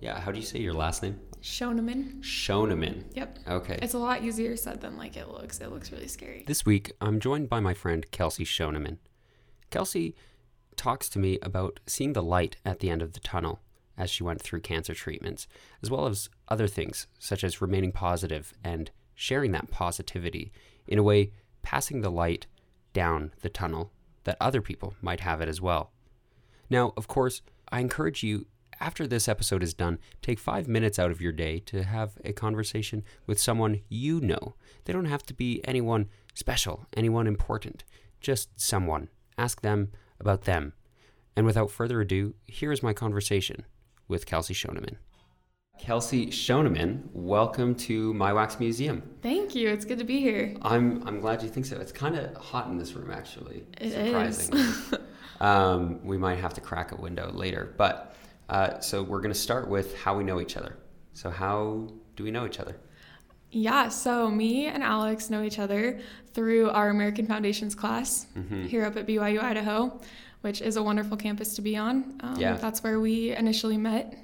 Yeah, how do you say your last name? Schoneman. Schoneman. Yep. Okay. It's a lot easier said than like it looks. It looks really scary. This week, I'm joined by my friend Kelsey Schoneman. Kelsey talks to me about seeing the light at the end of the tunnel as she went through cancer treatments, as well as other things, such as remaining positive and sharing that positivity, in a way, passing the light down the tunnel that other people might have it as well. Now, of course, I encourage you, after this episode is done, take 5 minutes out of your day to have a conversation with someone you know. They don't have to be anyone special, anyone important, just someone. Ask them about them. And without further ado, here is my conversation with Kelsey Schoneman. Kelsey Schoneman, welcome to My Wax Museum. Thank you. It's good to be here. I'm glad you think so. It's kind of hot in this room, actually. It surprisingly is. We might have to crack a window later, but... So we're going to start with how we know each other. So how do we know each other? Yeah, so me and Alex know each other through our American Foundations class here up at BYU Idaho, which is a wonderful campus to be on. Yeah. That's where we initially met.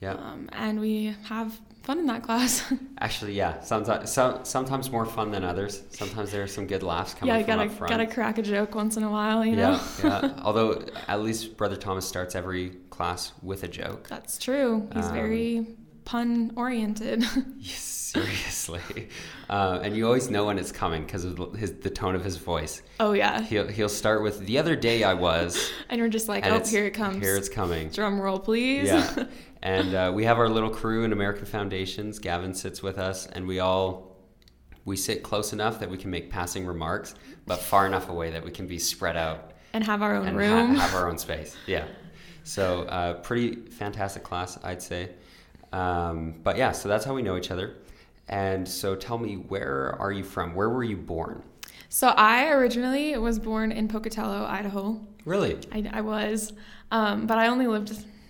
Yeah. And we have fun in that class. Actually, yeah, sometimes more fun than others. Sometimes there are some good laughs coming from up front. Yeah, gotta crack a joke once in a while, you know? Yeah, although at least Brother Thomas starts every class with a joke. That's true. He's very pun-oriented. Yes, seriously. And you always know when it's coming because of the tone of his voice. Oh, yeah. He'll start with, the other day I was. And we're just like, oh, here it comes. Here it's coming. Drum roll, please. Yeah. And we have our little crew in American Foundations. Gavin sits with us, and we sit close enough that we can make passing remarks, but far enough away that we can be spread out. And have our own room. Have our own space, yeah. So pretty fantastic class, I'd say. But yeah, so that's how we know each other. And so tell me, where are you from? Where were you born? So I originally was born in Pocatello, Idaho. Really? I was, but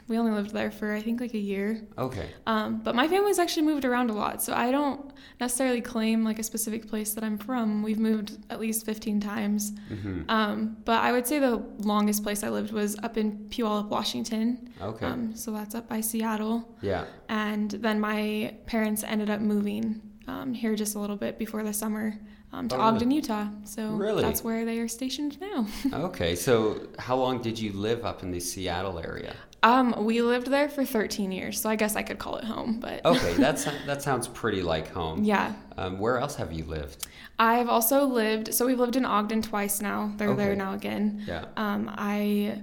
we only lived there for, I think, like a year. Okay. But my family's actually moved around a lot, so I don't necessarily claim, like, a specific place that I'm from. We've moved at least 15 times. Mm-hmm. But I would say the longest place I lived was up in Puyallup, Washington. Okay. So that's up by Seattle. Yeah. And then my parents ended up moving here just a little bit before the summer to Ogden, Utah. So really? That's where they are stationed now. Okay. So how long did you live up in the Seattle area? We lived there for 13 years, so I guess I could call it home. But okay, that sounds pretty like home. Yeah. Where else have you lived? I've also lived, so we've lived in Ogden twice now. They're okay. There now again. Yeah. I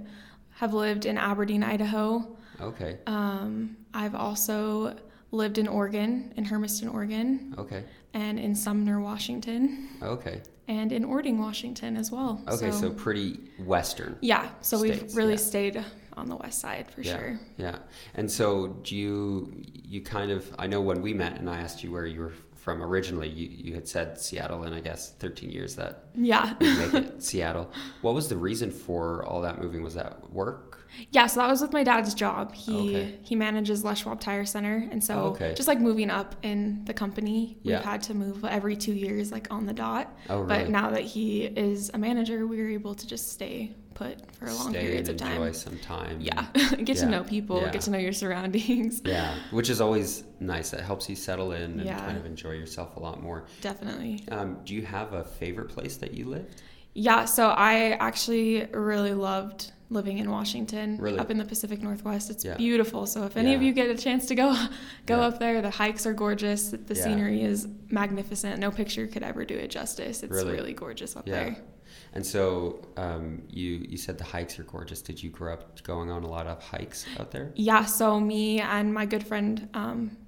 have lived in Aberdeen, Idaho. Okay. I've also lived in Oregon, in Hermiston, Oregon. Okay. And in Sumner, Washington. Okay. And in Orting, Washington as well. Okay, so pretty western. Yeah, so states. We've really stayed on the west side for sure. Yeah. And so do you kind of, I know when we met and I asked you where you were from originally, you had said Seattle, and I guess 13 years that would make it Seattle. What was the reason for all that moving? Was that work? Yeah, so that was with my dad's job. He manages Les Schwab Tire Center, and so just like moving up in the company, we've had to move every 2 years, like on the dot. Oh, really? But now that he is a manager, we were able to just stay put for a long periods of time. Enjoy some time. Yeah, get to know people, get to know your surroundings. Yeah, which is always nice. That helps you settle in and kind of enjoy yourself a lot more. Definitely. Do you have a favorite place that you lived? Yeah, so I actually really loved living in Washington, up in the Pacific Northwest. It's beautiful. So if any of you get a chance to go up there, the hikes are gorgeous. The scenery is magnificent. No picture could ever do it justice. It's really gorgeous up there. And so you said the hikes are gorgeous. Did you grow up going on a lot of hikes out there? Yeah, so me and my good friend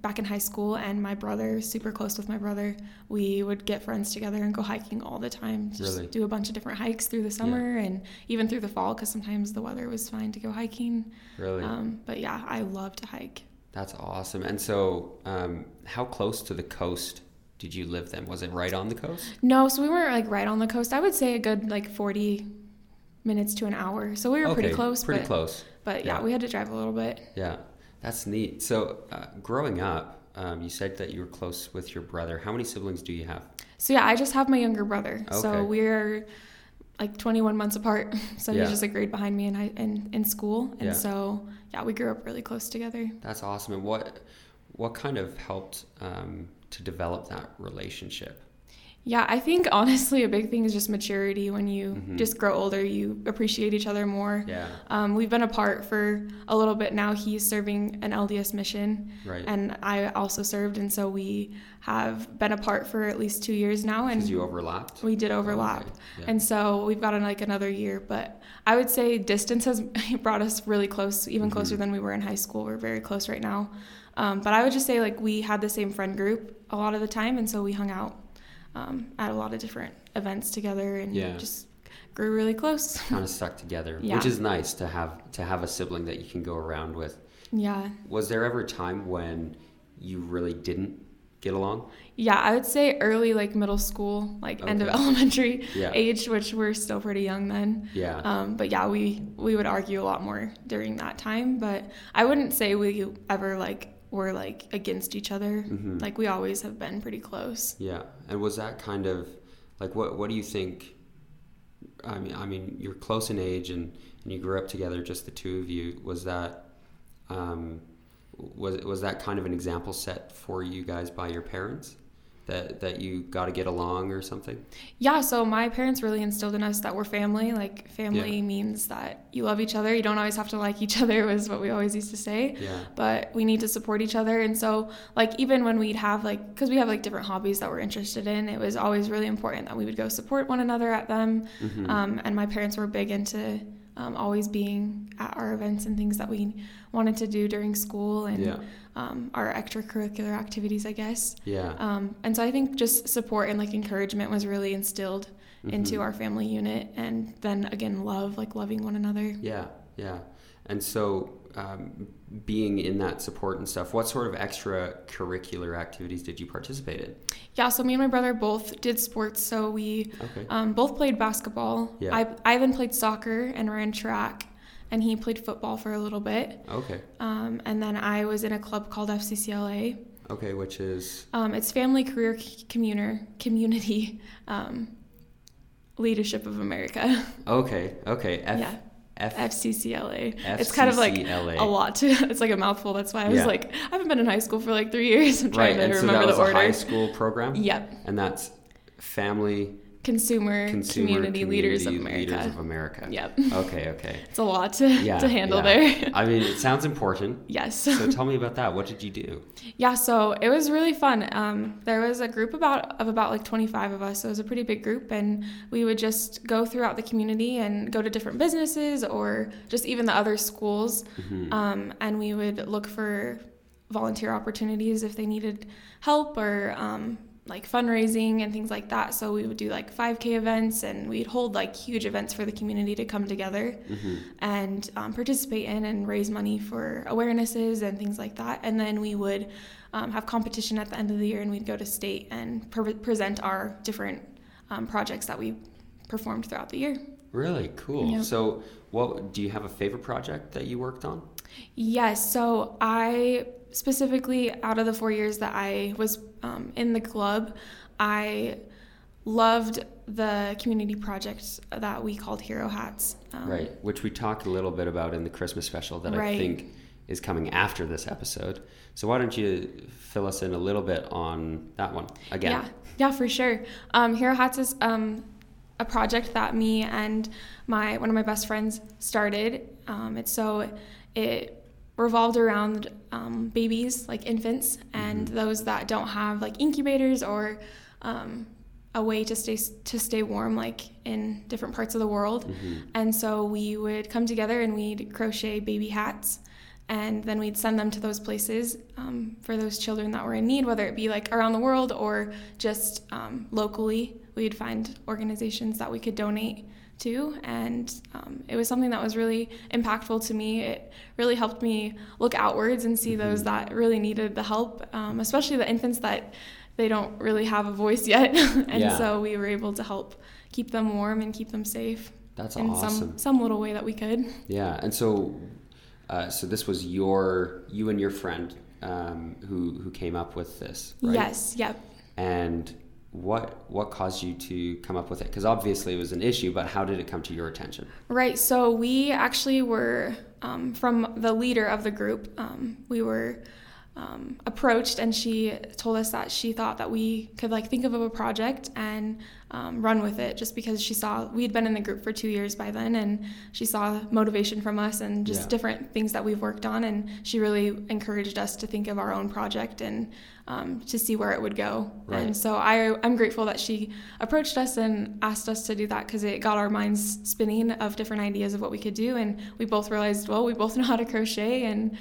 back in high school and my brother, super close with my brother, we would get friends together and go hiking all the time. Just do a bunch of different hikes through the summer and even through the fall because sometimes the weather was fine to go hiking. Really? But yeah, I love to hike. That's awesome. And so how close to the coast did you live then? Was it right on the coast? No, so we weren't like right on the coast. I would say a good like 40 minutes to an hour. So we were pretty close. But yeah, we had to drive a little bit. Yeah, that's neat. So growing up, you said that you were close with your brother. How many siblings do you have? So yeah, I just have my younger brother. Okay. So we're like 21 months apart. So he was just a grade behind me in school. And so, we grew up really close together. That's awesome. And what kind of helped to develop that relationship? Yeah, I think honestly a big thing is just maturity. When you just grow older, you appreciate each other more. Yeah. We've been apart for a little bit now. He's serving an LDS mission, and I also served, and so we have been apart for at least 2 years now. And because you overlapped? We did overlap, and so we've got another year. But I would say distance has brought us really close, even closer than we were in high school. We're very close right now. But I would just say we had the same friend group a lot of the time, and so we hung out at a lot of different events together, and just grew really close. Kind of stuck together, which is nice to have a sibling that you can go around with. Yeah. Was there ever a time when you really didn't get along? Yeah, I would say early, middle school, end of elementary age, which we're still pretty young then. Yeah. But yeah, we would argue a lot more during that time, but I wouldn't say we ever were against each other. We always have been pretty close. Yeah. And was that kind of what do you think? I mean you're close in age and you grew up together, just the two of you. Was that was that kind of an example set for you guys by your parents, that you got to get along or something? Yeah, so my parents really instilled in us that we're family. Family means that you love each other. You don't always have to like each other, was what we always used to say. Yeah. But we need to support each other. And so even when we'd have because we have different hobbies that we're interested in, it was always really important that we would go support one another at them. And my parents were big into always being at our events and things that we wanted to do during school and our extracurricular activities, I guess. Yeah. And so I think just support and encouragement was really instilled into our family unit, and then again love, loving one another. Yeah, yeah. And so being in that support and stuff, what sort of extracurricular activities did you participate in? Yeah, so me and my brother both did sports. So we both played basketball. Yeah. I then played soccer and ran track, and he played football for a little bit. Okay. And then I was in a club called FCCLA. Okay, which is? It's Family Career Community Leadership of America. Okay. FCCLA. It's kind of a lot to, it's a mouthful. That's why I was I haven't been in high school for 3 years. I'm trying to remember the order. Right, and so that was a high school program? Yep. And that's Family... Consumer Community Leaders of America. Yep. Okay. It's a lot to handle there. I mean, it sounds important. Yes. So tell me about that. What did you do? Yeah, so it was really fun. There was a group about 25 of us. So it was a pretty big group, and we would just go throughout the community and go to different businesses or just even the other schools. And we would look for volunteer opportunities if they needed help or fundraising and things like that. So we would do 5K events, and we'd hold huge events for the community to come together and participate in and raise money for awarenesses and things like that. And then we would have competition at the end of the year, and we'd go to state and present our different projects that we performed throughout the year. Really cool. Yeah. So do you have a favorite project that you worked on? Yes. So I specifically, out of the 4 years that I was in the club, I loved the community project that we called Hero Hats. Which we talked a little bit about in the Christmas special that I think is coming after this episode. So why don't you fill us in a little bit on that one again? Yeah, for sure. Hero Hats is a project that me and one of my best friends started. It revolved around babies, infants, and those that don't have incubators or a way to stay warm in different parts of the world. And so we would come together and we'd crochet baby hats, and then we'd send them to those places for those children that were in need, whether it be around the world or just locally. We'd find organizations that we could donate too, and it was something that was really impactful to me. It really helped me look outwards and see those that really needed the help, especially the infants that they don't really have a voice yet. And so we were able to help keep them warm and keep them safe. That's awesome. Some little way that we could. Yeah, and so this was you and your friend who came up with this, right? Yes, yep. And what caused you to come up with it? Because obviously it was an issue, but how did it come to your attention? Right. So we actually were from the leader of the group. We were approached, and she told us that she thought that we could think of a project and run with it, just because she saw we had been in the group for 2 years by then, and she saw motivation from us and just different things that we've worked on, and she really encouraged us to think of our own project and to see where it would go. Right. And so I'm grateful that she approached us and asked us to do that, because it got our minds spinning of different ideas of what we could do, and we both realized, well, we both know how to crochet, and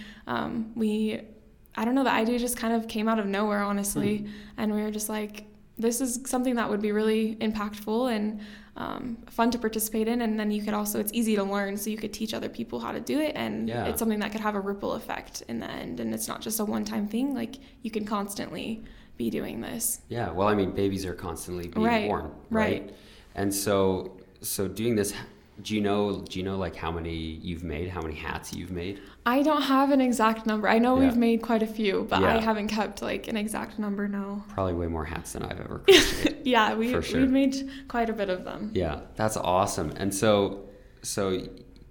the idea just kind of came out of nowhere, honestly. And we were just like, this is something that would be really impactful and fun to participate in. And then you could also, it's easy to learn, so you could teach other people how to do it. And it's something that could have a ripple effect in the end. And it's not just a one-time thing. You can constantly be doing this. Yeah, well, babies are constantly being born, right? And so doing this... Do you know how many you've made? How many hats you've made? I don't have an exact number. I know we've made quite a few, but I haven't kept an exact number. No. Probably way more hats than I've ever created. We've made quite a bit of them. Yeah, that's awesome. And so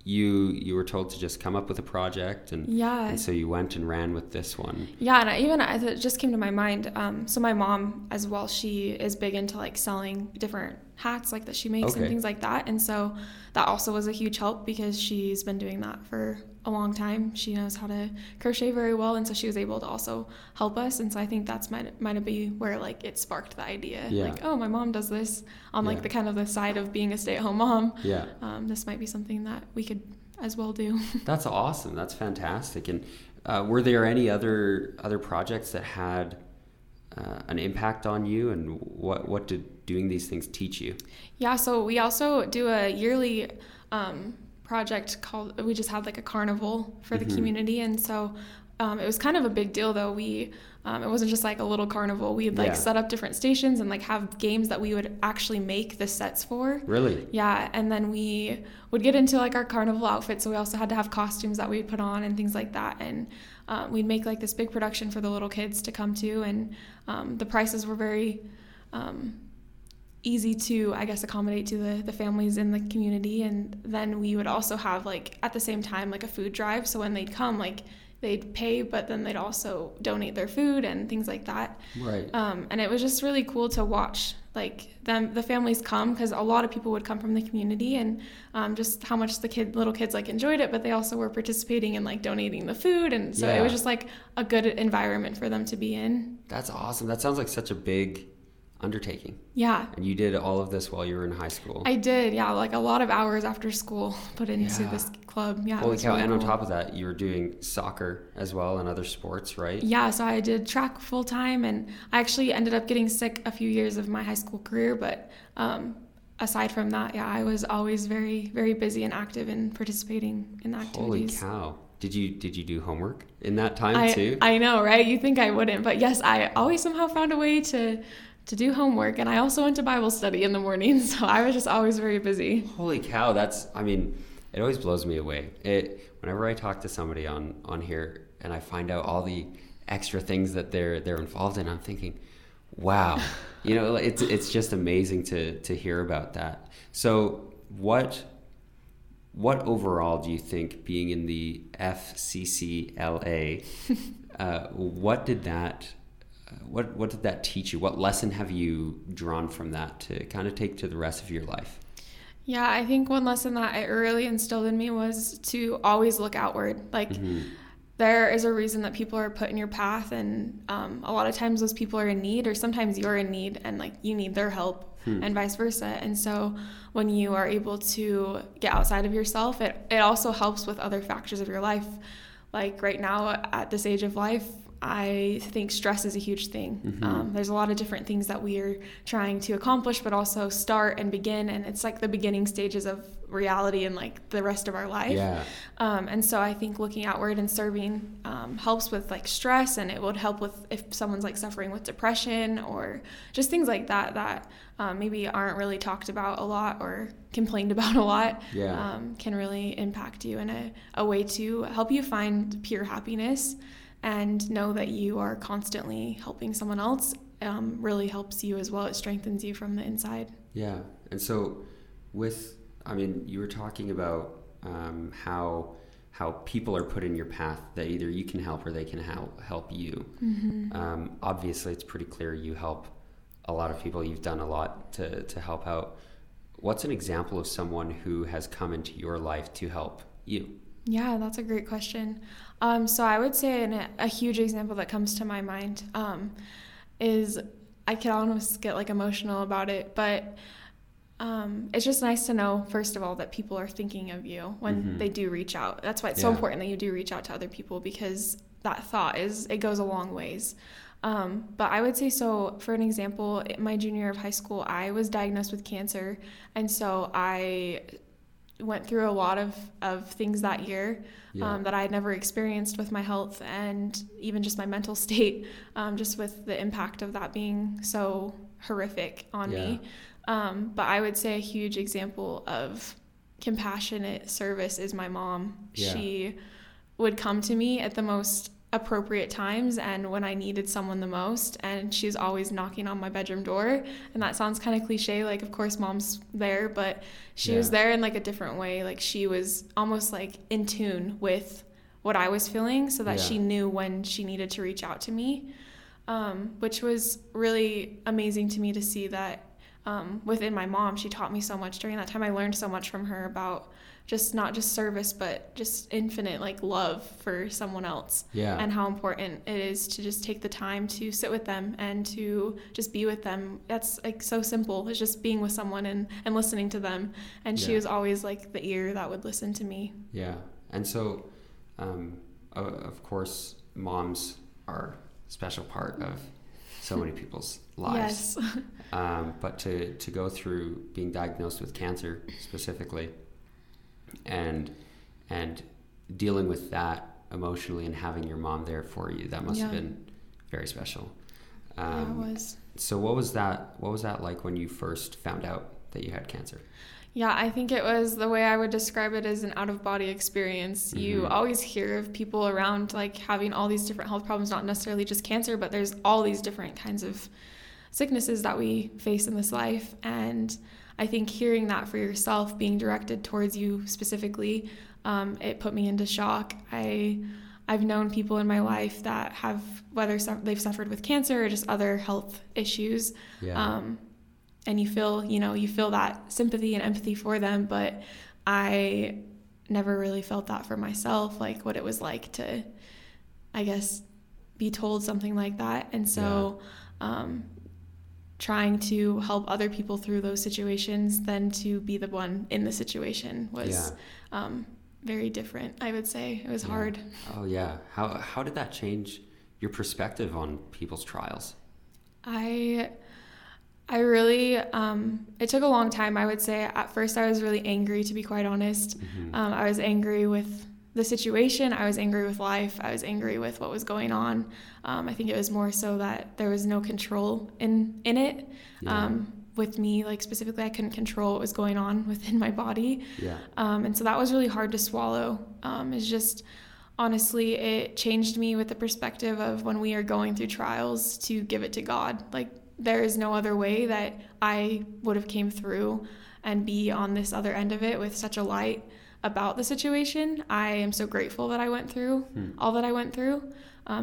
you were told to just come up with a project, and so you went and ran with this one. Yeah, and it just came to my mind. So my mom as well. She is big into selling different hats that she makes and things like that, and so that also was a huge help, because she's been doing that for a long time. She knows how to crochet very well, and so she was able to also help us. And so I think that's might be where it sparked the idea. Yeah. My mom does this on the kind of the side of being a stay-at-home mom. Yeah, this might be something that we could as well do. That's awesome. That's fantastic. And were there any other projects that had an impact on you, and what did doing these things teach you? Yeah, so we also do a yearly project called, we just had a carnival for the community, and so it was kind of a big deal, though. We it wasn't just a little carnival. We'd set up different stations and have games that we would actually make the sets for. Really? Yeah, and then we would get into our carnival outfits, so we also had to have costumes that we'd put on and things like that, and we'd make this big production for the little kids to come to, and the prices were very easy to, accommodate to the families in the community. And then we would also have at the same time a food drive, so when they'd come, they'd pay, but then they'd also donate their food and things like that. Right. And it was just really cool to watch them, the families come, because a lot of people would come from the community, and just how much the little kids enjoyed it, but they also were participating in donating the food, and so it was just a good environment for them to be in. That's awesome. That sounds like such a big undertaking. Yeah. And you did all of this while you were in high school. I did, yeah. A lot of hours after school put into this club. Yeah. Holy cow. Really cool. And on top of that, you were doing soccer as well and other sports, right? Yeah. So I did track full time, and I actually ended up getting sick a few years of my high school career. But aside from that, yeah, I was always very, very busy and active and participating in activities. Holy cow. Did you do homework in that time too? I know, right? You think I wouldn't, but yes, I always somehow found a way to do homework, and I also went to Bible study in the morning, so I was just always very busy. Holy cow, that's, it always blows me away. Whenever I talk to somebody on here, and I find out all the extra things that they're involved in, I'm thinking, wow, it's just amazing to hear about that. So what overall do you think being in the FCCLA, what did that teach you? What lesson have you drawn from that to kind of take to the rest of your life? Yeah, I think one lesson that it really instilled in me was to always look outward. There is a reason that people are put in your path, and a lot of times those people are in need, or sometimes you're in need and you need their help. And vice versa. And so when you are able to get outside of yourself, it also helps with other factors of your life. Right now at this age of life, I think stress is a huge thing. There's a lot of different things that we are trying to accomplish, but also start and begin. And it's the beginning stages of reality and the rest of our life. Yeah. And so I think looking outward and serving helps with stress, and it would help with if someone's suffering with depression or just things like that maybe aren't really talked about a lot or complained about a lot. Yeah. Can really impact you in a way to help you find pure happiness. And know that you are constantly helping someone else really helps you as well. It strengthens you from the inside. Yeah. And so with, I mean, you were talking about how people are put in your path that either you can help or they can help you. Mm-hmm. Obviously, it's pretty clear you help a lot of people. You've done a lot to help out. What's an example of someone who has come into your life to help you? Yeah, that's a great question. So I would say a huge example that comes to my mind is, I could almost get like emotional about it, but it's just nice to know, first of all, that people are thinking of you when mm-hmm. they do reach out. That's why it's so important that you do reach out to other people, because that thought it goes a long ways. But I would say, so for an example, my junior year of high school, I was diagnosed with cancer. And so I went through a lot of things that year that I had never experienced with my health and even just my mental state, just with the impact of that being so horrific on me. But I would say a huge example of compassionate service is my mom. Yeah. She would come to me at the most appropriate times and when I needed someone the most, and she's always knocking on my bedroom door. And that sounds kind of cliche, like of course mom's there, but she was there in like a different way. Like she was almost like in tune with what I was feeling, so that she knew when she needed to reach out to me, which was really amazing to me to see that. Within my mom, she taught me so much during that time. I learned so much from her about just not just service, but just infinite like love for someone else, and how important it is to just take the time to sit with them and to just be with them. That's like so simple. It's just being with someone and listening to them. And she was always like the ear that would listen to me. Yeah. And so, of course, moms are a special part of so many people's lives. Yes. But to go through being diagnosed with cancer specifically and dealing with that emotionally and having your mom there for you, that must have been very special. Yeah, it was. So what was that like when you first found out that you had cancer? Yeah, I think it was, the way I would describe it as an out-of-body experience. Mm-hmm. You always hear of people around like having all these different health problems, not necessarily just cancer, but there's all these different kinds of sicknesses that we face in this life. And I think hearing that for yourself, being directed towards you specifically, it put me into shock. I've known people in my life that have, whether they've suffered with cancer or just other health issues, and you feel that sympathy and empathy for them, but I never really felt that for myself, like what it was like to, I guess, be told something like that. And so trying to help other people through those situations than to be the one in the situation was very different, I would say. It was hard. Oh, yeah. How did that change your perspective on people's trials? I really, it took a long time, I would say. At first, I was really angry, to be quite honest. Mm-hmm. I was angry with the situation. I was angry with life. I was angry with what was going on. I think it was more so that there was no control in it. Yeah. With me, like specifically, I couldn't control what was going on within my body. Yeah. And so that was really hard to swallow. It's just, honestly, it changed me with the perspective of when we are going through trials to give it to God. Like, there is no other way that I would have came through and be on this other end of it with such a light about the situation. I am so grateful that I went through all that I went through.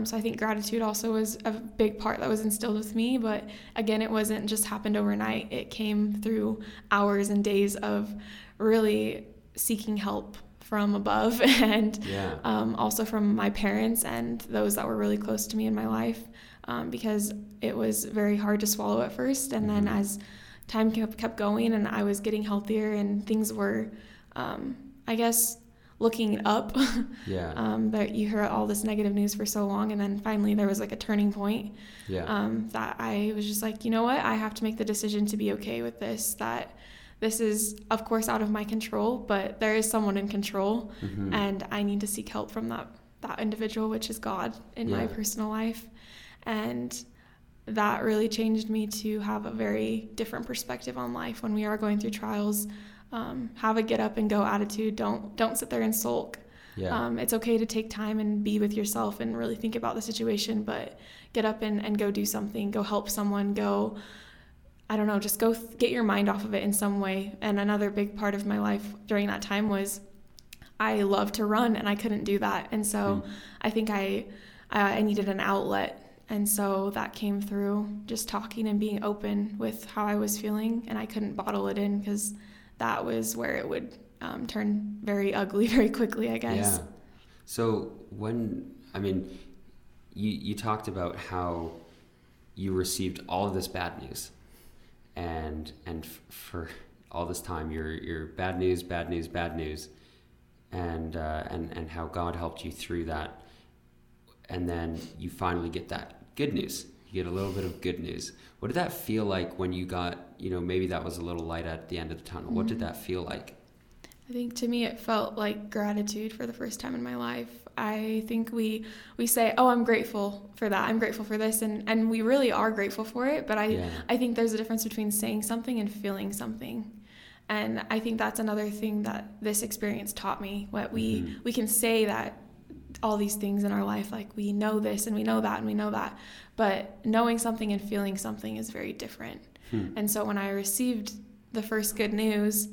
So I think gratitude also was a big part that was instilled with me. But again, it wasn't just happened overnight. It came through hours and days of really seeking help from above and also from my parents and those that were really close to me in my life. Because it was very hard to swallow at first. And then as time kept going and I was getting healthier and things were, I guess, looking up, that you heard all this negative news for so long. And then finally there was like a turning point that I was just like, you know what, I have to make the decision to be okay with this, that this is, of course, out of my control, but there is someone in control and I need to seek help from that individual, which is God in my personal life. And that really changed me to have a very different perspective on life when we are going through trials. Have a get up and go attitude. Don't sit there and sulk. Yeah. It's okay to take time and be with yourself and really think about the situation, but get up and go do something, go help someone, go, I don't know, just go get your mind off of it in some way. And another big part of my life during that time was I love to run, and I couldn't do that. And so I think I needed an outlet. And so that came through just talking and being open with how I was feeling, and I couldn't bottle it in because that was where it would turn very ugly very quickly, I guess. Yeah. So when, I mean, you talked about how you received all of this bad news, and for all this time you're bad news, and how God helped you through that, and then you finally get that good news. You get a little bit of good news. What did that feel like when you got, maybe that was a little light at the end of the tunnel? Mm-hmm. What did that feel like? I think to me it felt like gratitude for the first time in my life. I think we say, oh, I'm grateful for that, I'm grateful for this, and we really are grateful for it, but I think there's a difference between saying something and feeling something. And I think that's another thing that this experience taught me, what we can say that all these things in our life, like we know this and we know that and we know that, but knowing something and feeling something is very different. And so when I received the first good news,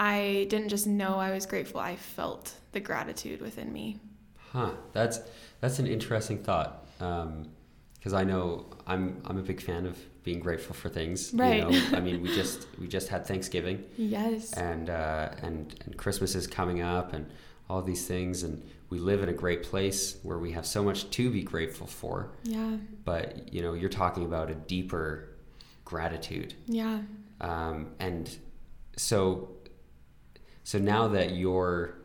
I didn't just know I was grateful, I felt the gratitude within me. That's an interesting thought, because I know I'm a big fan of being grateful for things. Right. I mean, we just had Thanksgiving. Yes. And Christmas is coming up, and all these things, and we live in a great place where we have so much to be grateful for. Yeah. But you're talking about a deeper gratitude. Yeah. And so now that you're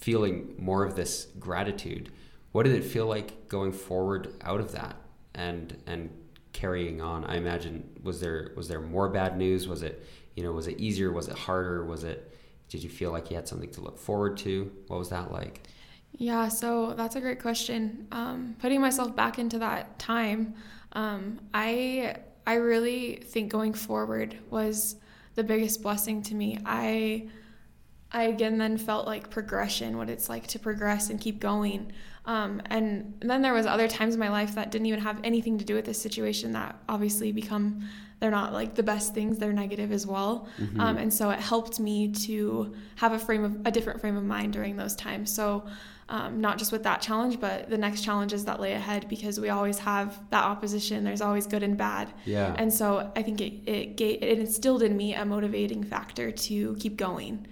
feeling more of this gratitude, what did it feel like going forward out of that and carrying on? I imagine, was there more bad news? Was it, was it easier? Was it harder? Did you feel like you had something to look forward to? What was that like? Yeah, so that's a great question. Putting myself back into that time, I really think going forward was the biggest blessing to me. I again then felt like progression, what it's like to progress and keep going. And then there was other times in my life that didn't even have anything to do with this situation that obviously they're not like the best things, they're negative as well. Mm-hmm. And so it helped me to have a different frame of mind during those times. So not just with that challenge, but the next challenges that lay ahead, because we always have that opposition. There's always good and bad. Yeah. And so I think it instilled in me a motivating factor to keep going,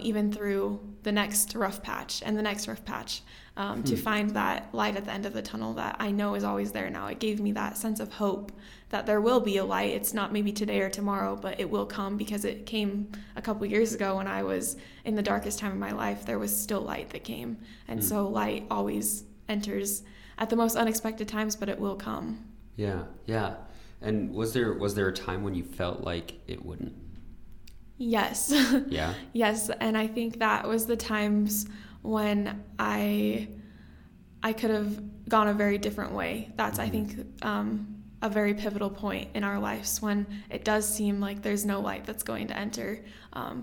even through the next rough patch and the next rough patch, to find that light at the end of the tunnel that I know is always there now. It gave me that sense of hope that there will be a light. It's not maybe today or tomorrow, but it will come, because it came a couple years ago when I was in the darkest time of my life. There was still light that came. And so light always enters at the most unexpected times, but it will come. Yeah, yeah. And was there a time when you felt like it wouldn't? Yes. Yeah? Yes, and I think that was the times when I could have gone a very different way. That's, I think, a very pivotal point in our lives, when it does seem like there's no light that's going to enter.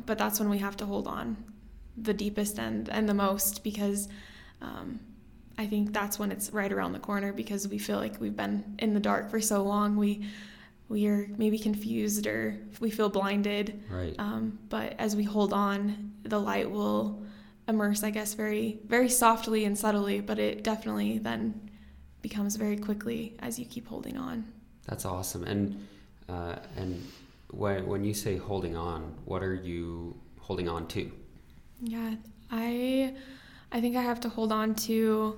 But that's when we have to hold on the deepest and the most, because I think that's when it's right around the corner, because we feel like we've been in the dark for so long, we are maybe confused or we feel blinded. Right. But as we hold on, the light will immerse, I guess, very, very softly and subtly, but it definitely then becomes very quickly as you keep holding on. That's awesome. And when you say holding on, what are you holding on to? Yeah, I think I have to hold on to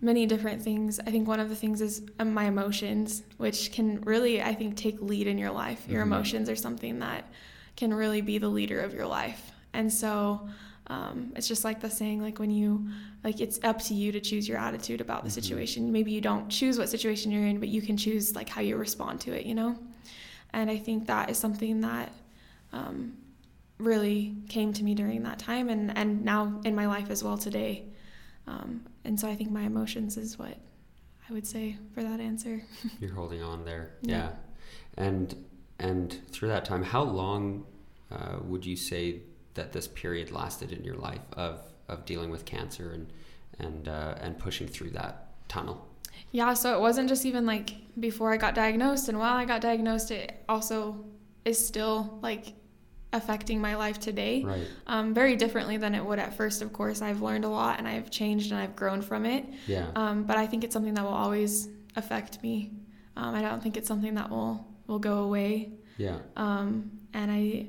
many different things. I think one of the things is my emotions, which can really, I think, take lead in your life. Your emotions are something that can really be the leader of your life. And so it's just like the saying, like when you, like it's up to you to choose your attitude about the situation. Maybe you don't choose what situation you're in, but you can choose like how you respond to it, And I think that is something that really came to me during that time and now in my life as well today. And so I think my emotions is what I would say for that answer. You're holding on there. Yeah. And through that time, how long would you say that this period lasted in your life of of dealing with cancer and pushing through that tunnel. Yeah, so it wasn't just even like before I got diagnosed, and while I got diagnosed, it also is still like affecting my life today. Right. Very differently than it would at first, of course. I've learned a lot, and I've changed, and I've grown from it. Yeah. But I think it's something that will always affect me. I don't think it's something that will go away. Yeah. And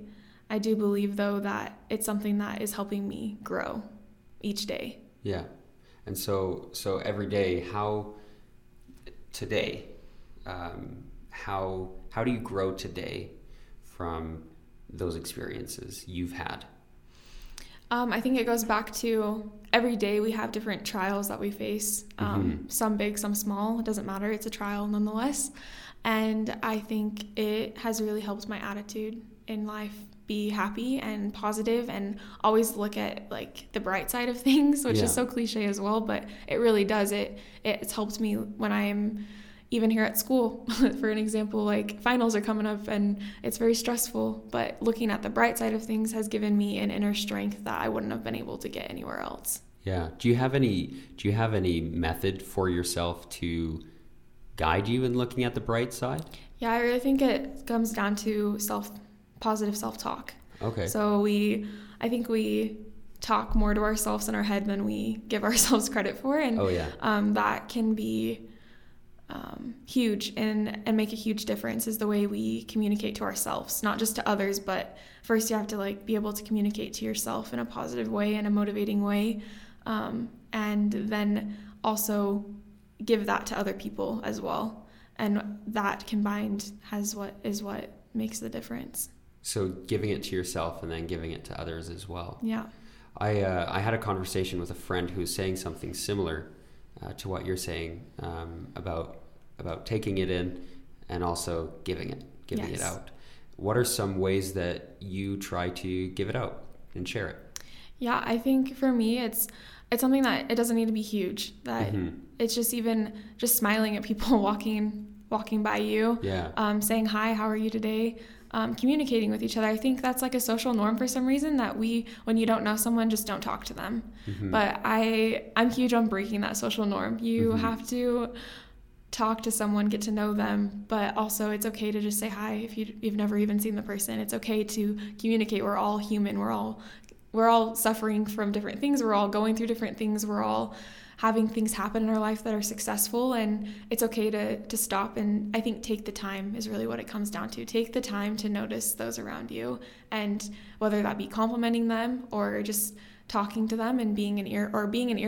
I do believe, though, that it's something that is helping me grow each day. Yeah. And so every day, how do you grow today from those experiences you've had? I think it goes back to every day we have different trials that we face, some big, some small. It doesn't matter. It's a trial nonetheless. And I think it has really helped my attitude in life be happy and positive and always look at like the bright side of things, which is so cliche as well, but it really does. It's helped me when I am even here at school, for an example, like finals are coming up and it's very stressful, but looking at the bright side of things has given me an inner strength that I wouldn't have been able to get anywhere else. Yeah. Do you have any method for yourself to guide you in looking at the bright side? Yeah, I really think it comes down to positive self-talk. Okay. So I think we talk more to ourselves in our head than we give ourselves credit for, and that can be huge and make a huge difference, is the way we communicate to ourselves, not just to others, but first you have to like be able to communicate to yourself in a positive way and a motivating way, and then also give that to other people as well, and that combined is what makes the difference. So giving it to yourself and then giving it to others as well. Yeah. I had a conversation with a friend who's saying something similar to what you're saying, about taking it in and also giving it out. What are some ways that you try to give it out and share it? Yeah, I think for me it's something that it doesn't need to be huge. That it's just even just smiling at people walking by you, saying hi, how are you today, communicating with each other. I think that's like a social norm for some reason, that when you don't know someone, just don't talk to them. But I'm huge on breaking that social norm. You have to talk to someone, get to know them, but also it's okay to just say hi if you've never even seen the person. It's okay to communicate. We're all human. We're all suffering from different things. We're all going through different things. We're all having things happen in our life that are successful, and it's okay to stop. And I think take the time is really what it comes down to. Take the time to notice those around you, and whether that be complimenting them or just talking to them and being an ear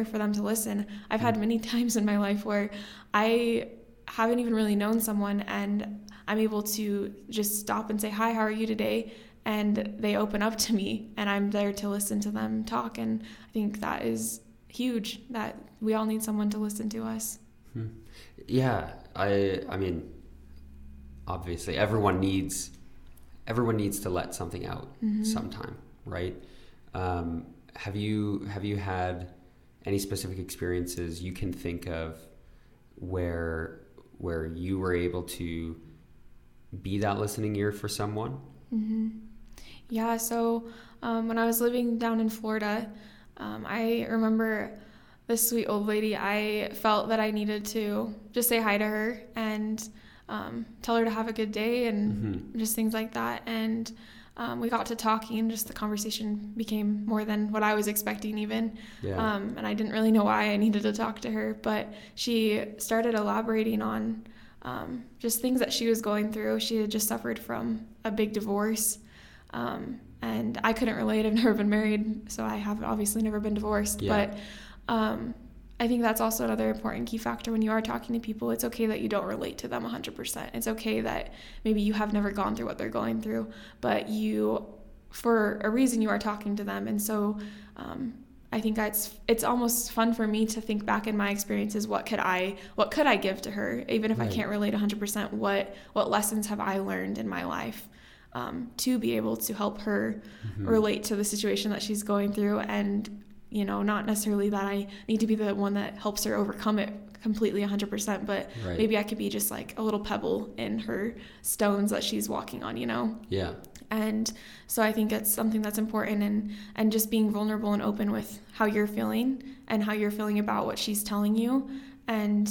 for them to listen. I've had many times in my life where I haven't even really known someone, and I'm able to just stop and say, hi, how are you today? And they open up to me, and I'm there to listen to them talk. And I think that is huge, that we all need someone to listen to us. Yeah, I mean, obviously everyone needs to let something out sometime, right? Have you had any specific experiences you can think of where you were able to be that listening ear for someone? Yeah, so when I was living down in Florida, I remember this sweet old lady. I felt that I needed to just say hi to her and tell her to have a good day and just things like that. And we got to talking, and just the conversation became more than what I was expecting even. Yeah. And I didn't really know why I needed to talk to her, but she started elaborating on just things that she was going through. She had just suffered from a big divorce. And I couldn't relate. I've never been married, so I have obviously never been divorced. Yeah. But I think that's also another important key factor when you are talking to people. It's okay that you don't relate to them 100%. It's okay that maybe you have never gone through what they're going through, but you, for a reason, you are talking to them. And so I think it's almost fun for me to think back in my experiences. What could I give to her, even if I can't relate 100%? What lessons have I learned in my life? To be able to help her relate to the situation that she's going through, and not necessarily that I need to be the one that helps her overcome it completely 100%, but maybe I could be just like a little pebble in her stones that she's walking on. Yeah. And so I think that's something that's important, and just being vulnerable and open with how you're feeling and how you're feeling about what she's telling you, and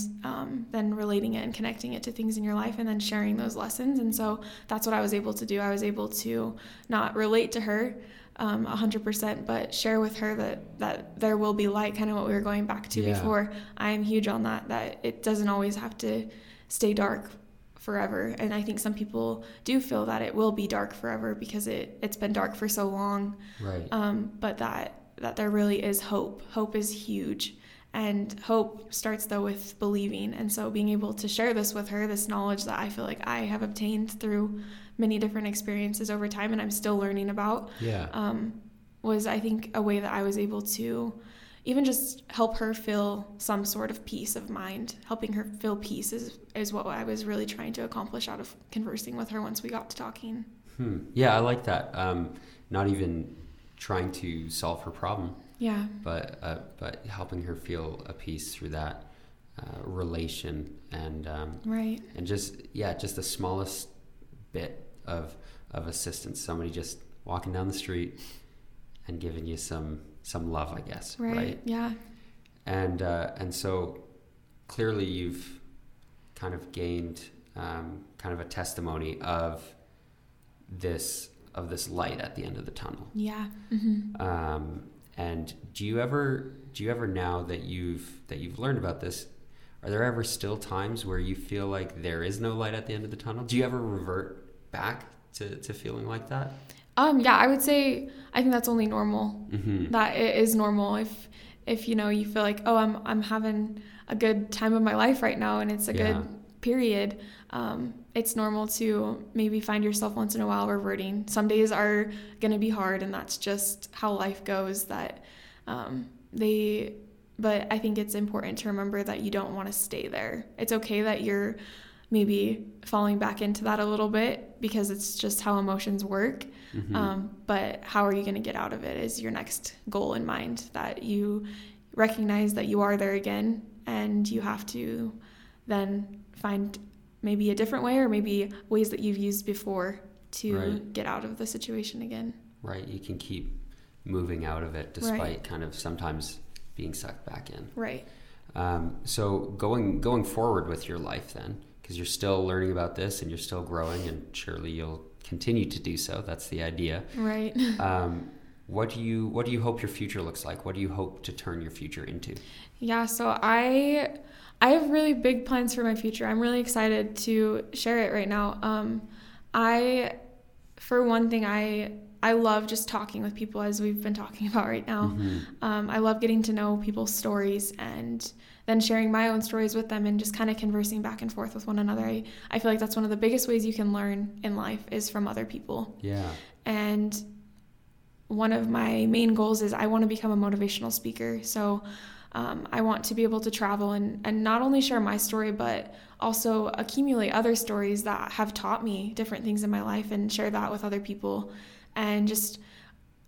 then relating it and connecting it to things in your life, and then sharing those lessons. And so that's what I was able to do. I was able to not relate to her 100%, but share with her that there will be light, kind of what we were going back to before. I am huge on that it doesn't always have to stay dark forever. And I think some people do feel that it will be dark forever because it's been dark for so long. Right. But that there really is hope. Hope is huge. And hope starts, though, with believing. And so being able to share this with her, this knowledge that I feel like I have obtained through many different experiences over time and I'm still learning about, was, I think, a way that I was able to even just help her feel some sort of peace of mind. Helping her feel peace is what I was really trying to accomplish out of conversing with her once we got to talking. Yeah, I like that. Not even trying to solve her problem. Yeah. But helping her feel a peace through that relation, and right, and just the smallest bit of assistance. Somebody just walking down the street and giving you some love, I guess. Right. Yeah. And so clearly you've kind of gained kind of a testimony of this light at the end of the tunnel. Yeah. Mm-hmm. And do you ever now that you've learned about this, are there ever still times where you feel like there is no light at the end of the tunnel? Do you ever revert back to feeling like that? Yeah, I would say I think that's only normal. Mm-hmm. That it is normal if you feel like, oh, I'm having a good time of my life right now and it's a good period. It's normal to maybe find yourself once in a while reverting. Some days are going to be hard, and that's just how life goes. But I think it's important to remember that you don't want to stay there. It's okay that you're maybe falling back into that a little bit because it's just how emotions work. Mm-hmm. But how are you going to get out of it is your next goal in mind, that you recognize that you are there again, and you have to then find maybe a different way, or maybe ways that you've used before to get out of the situation again. Right. You can keep moving out of it despite kind of sometimes being sucked back in. Right. So going forward with your life then, because you're still learning about this and you're still growing, and surely you'll continue to do so. That's the idea. Right. What do you hope your future looks like? What do you hope to turn your future into? Yeah, so I have really big plans for my future. I'm really excited to share it right now. For one thing, I love just talking with people, as we've been talking about right now. Mm-hmm. I love getting to know people's stories and then sharing my own stories with them and just kind of conversing back and forth with one another. I feel like that's one of the biggest ways you can learn in life is from other people. Yeah. And one of my main goals is I want to become a motivational speaker. So I want to be able to travel and not only share my story, but also accumulate other stories that have taught me different things in my life and share that with other people and just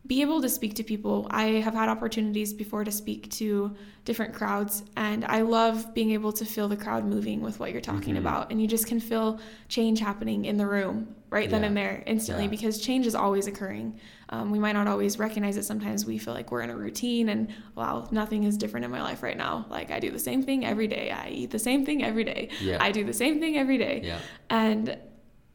be able to speak to people. I have had opportunities before to speak to different crowds, and I love being able to feel the crowd moving with what you're talking mm-hmm. about. And you just can feel change happening in the room then and there instantly because change is always occurring. We might not always recognize it. Sometimes we feel like we're in a routine and wow, nothing is different in my life right now. Like I do the same thing every day. I eat the same thing every day. Yeah. I do the same thing every day. Yeah. And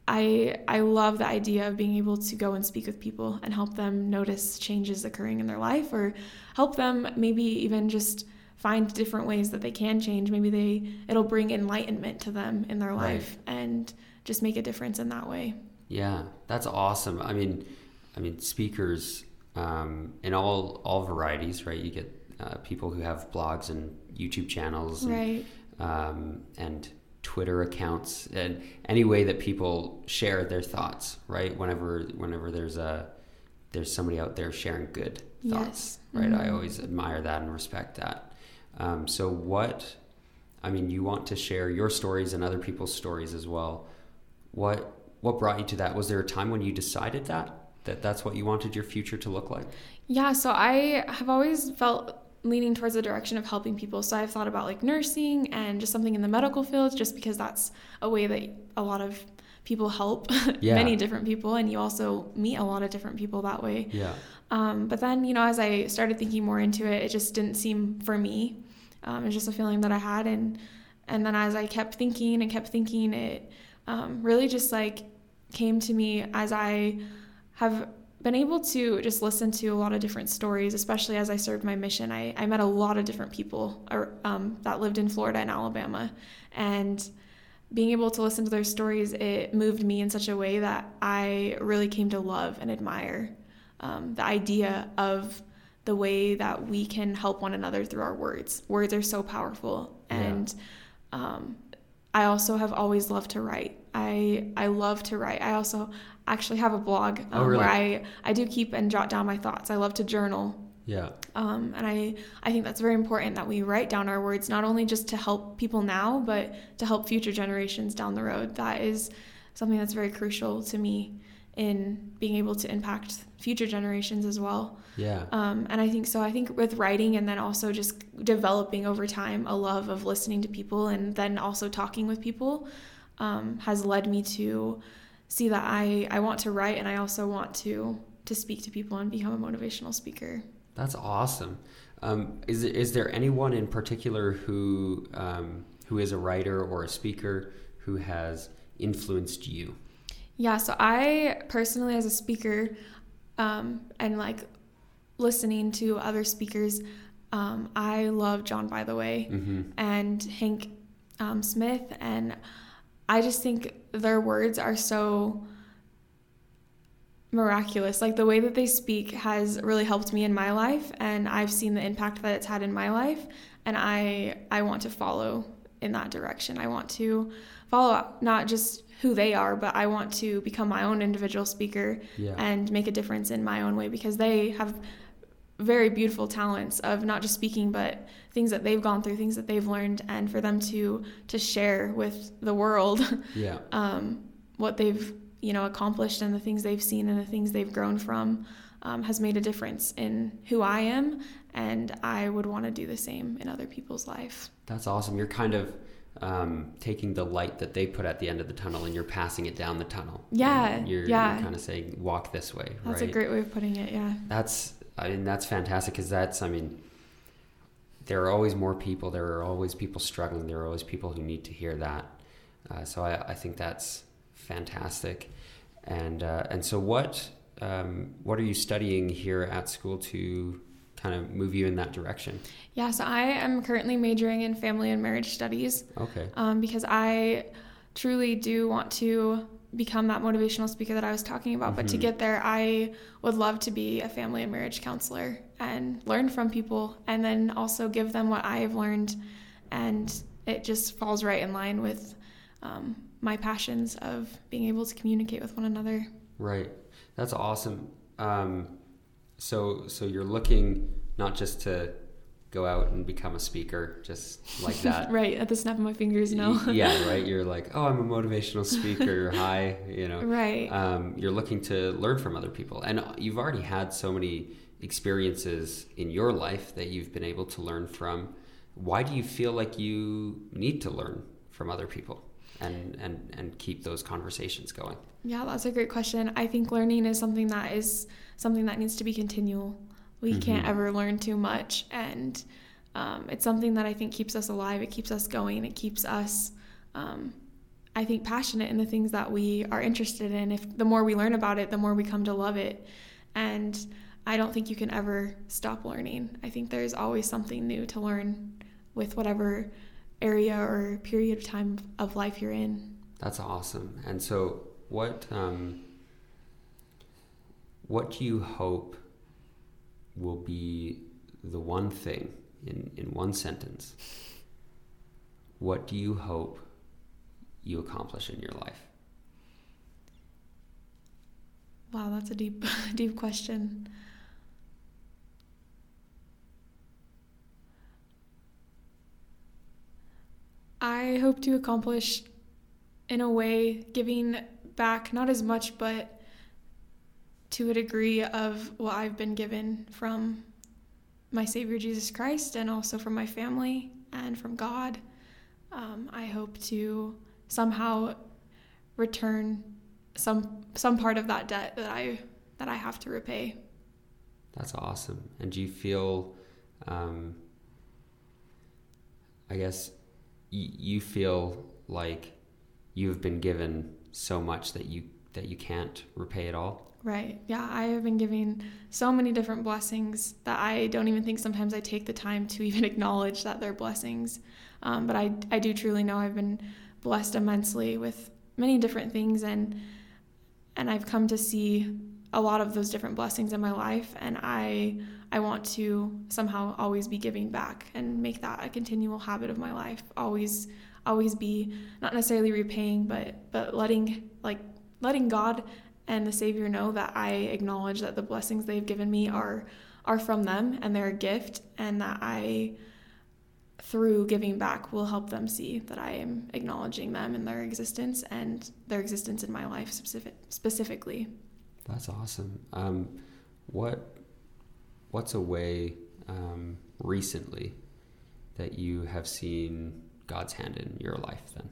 I love the idea of being able to go and speak with people and help them notice changes occurring in their life, or help them maybe even just find different ways that they can change. Maybe it'll bring enlightenment to them in their life and just make a difference in that way. Yeah, that's awesome. I mean, speakers in all varieties, right? You get people who have blogs and YouTube channels, and Twitter accounts, and any way that people share their thoughts, right? Whenever there's somebody out there sharing good thoughts, right? Mm-hmm. I always admire that and respect that. So you want to share your stories and other people's stories as well. What brought you to that? Was there a time when you decided that's what you wanted your future to look like? Yeah, so I have always felt leaning towards the direction of helping people. So I've thought about like nursing and just something in the medical field, just because that's a way that a lot of people help many different people, and you also meet a lot of different people that way. But then, as I started thinking more into it, it just didn't seem for me. It was just a feeling that I had. And then as I kept thinking and it really just came to me as I have been able to just listen to a lot of different stories, especially as I served my mission. I met a lot of different people that lived in Florida and Alabama, and being able to listen to their stories, it moved me in such a way that I really came to love and admire the idea of the way that we can help one another through our words. Words are so powerful. And I also have always loved to write. I love to write. I also actually have a blog where I do keep and jot down my thoughts. I love to journal. And I think that's very important that we write down our words, not only just to help people now, but to help future generations down the road. That is something that's very crucial to me in being able to impact future generations as well. And I think so. I think with writing, and then also just developing over time a love of listening to people, and then also talking with people, has led me to see that I want to write, and I also want to speak to people and become a motivational speaker. That's awesome. Is there anyone in particular who is a writer or a speaker who has influenced you? Yeah, so I personally, as a speaker, and listening to other speakers, I love John, by the way, and Hank Smith, and I just think their words are so miraculous. The way that they speak has really helped me in my life, and I've seen the impact that it's had in my life, and I want to follow in that direction. I want to follow not just who they are, but I want to become my own individual speaker and make a difference in my own way, because they have very beautiful talents of not just speaking, but things that they've gone through, things that they've learned, and for them to share with the world what they've accomplished, and the things they've seen, and the things they've grown from, has made a difference in who I am, and I would want to do the same in other people's life. That's awesome. You're kind of taking the light that they put at the end of the tunnel, and you're passing it down the tunnel. You're kind of saying, walk this way. That's right? A great way of putting it. Yeah. That's fantastic, because there are always more people. There are always people struggling. There are always people who need to hear that. So I think that's fantastic. And so what are you studying here at school to kind of move you in that direction? Yeah, so I am currently majoring in family and marriage studies. Okay. Because I truly do want to become that motivational speaker that I was talking about. But to get there, I would love to be a family and marriage counselor and learn from people, and then also give them what I have learned. And it just falls right in line with my passions of being able to communicate with one another. Right. That's awesome. So you're looking not just to go out and become a speaker just like that. Right. At the snap of my fingers, no. Yeah, right. You're like, oh, I'm a motivational speaker. Hi, Right. You're looking to learn from other people. And you've already had so many experiences in your life that you've been able to learn from. Why do you feel like you need to learn from other people and keep those conversations going? Yeah, that's a great question. I think learning is something that needs to be continual. We can't ever learn too much, and it's something that I think keeps us alive. It keeps us going. It keeps us, I think, passionate in the things that we are interested in. The more we learn about it, the more we come to love it. And I don't think you can ever stop learning. I think there's always something new to learn with whatever area or period of time of life you're in. That's awesome. And so what do you hope will be the one thing in one sentence? What do you hope you accomplish in your life? Wow, that's a deep, deep question. I hope to accomplish, in a way, giving back, not as much, but to a degree of what I've been given from my Savior Jesus Christ, and also from my family and from God. I hope to somehow return some part of that debt that I have to repay. That's awesome. And do you feel, I guess you feel like you've been given so much that you can't repay it all? Right. Yeah. I have been given so many different blessings that I don't even think sometimes I take the time to even acknowledge that they're blessings. But I do truly know I've been blessed immensely with many different things, and I've come to see a lot of those different blessings in my life. And I want to somehow always be giving back and make that a continual habit of my life. Always be not necessarily repaying, but letting God and the Savior know that I acknowledge that the blessings they've given me are from them, and they're a gift, and that I, through giving back, will help them see that I am acknowledging them and their existence in my life specifically. That's awesome. What's a way recently that you have seen God's hand in your life then?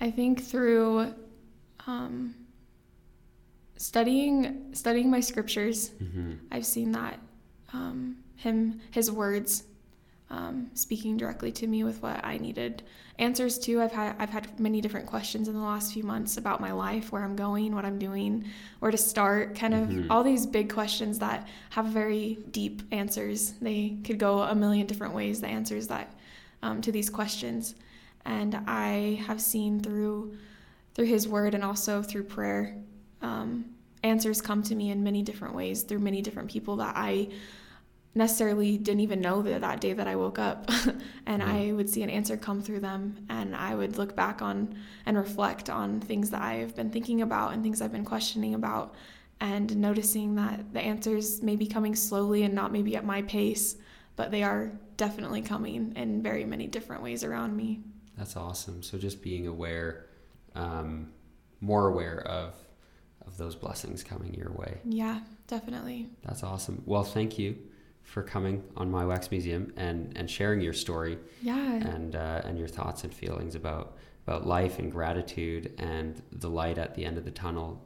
I think through studying my scriptures, mm-hmm. I've seen that his words speaking directly to me with what I needed answers to. I've had many different questions in the last few months about my life, where I'm going, what I'm doing, where to start, kind of mm-hmm. all these big questions that have very deep answers. They could go a million different ways, the answers that to these questions. And I have seen through his word, and also through prayer, answers come to me in many different ways through many different people that I necessarily didn't even know that day that I woke up. And I would see an answer come through them, and I would look back on and reflect on things that I've been thinking about and things I've been questioning about, and noticing that the answers may be coming slowly and not maybe at my pace, but they are definitely coming in very many different ways around me. That's awesome. So just being aware, more aware of those blessings coming your way. Yeah, definitely. That's awesome. Well, thank you for coming on My Wax Museum and sharing your story. Yeah. And your thoughts and feelings about life and gratitude and the light at the end of the tunnel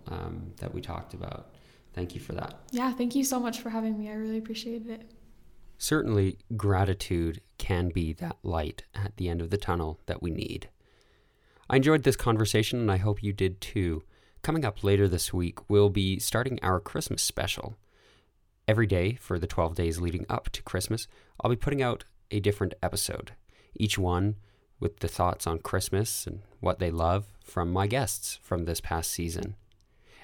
that we talked about. Thank you for that. Yeah, thank you so much for having me. I really appreciated it. Certainly, gratitude can be that light at the end of the tunnel that we need. I enjoyed this conversation, and I hope you did too. Coming up later this week, we'll be starting our Christmas special. Every day for the 12 days leading up to Christmas, I'll be putting out a different episode, each one with the thoughts on Christmas and what they love from my guests from this past season.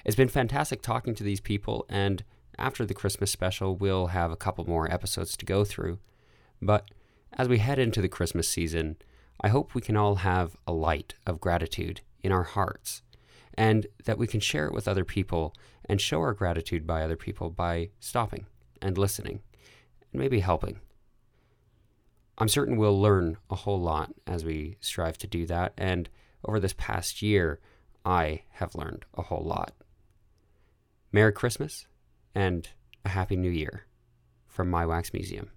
It's been fantastic talking to these people, and after the Christmas special, we'll have a couple more episodes to go through. But as we head into the Christmas season, I hope we can all have a light of gratitude in our hearts, and that we can share it with other people and show our gratitude by other people by stopping and listening and maybe helping. I'm certain we'll learn a whole lot as we strive to do that, and over this past year, I have learned a whole lot. Merry Christmas and a Happy New Year from My Wax Museum.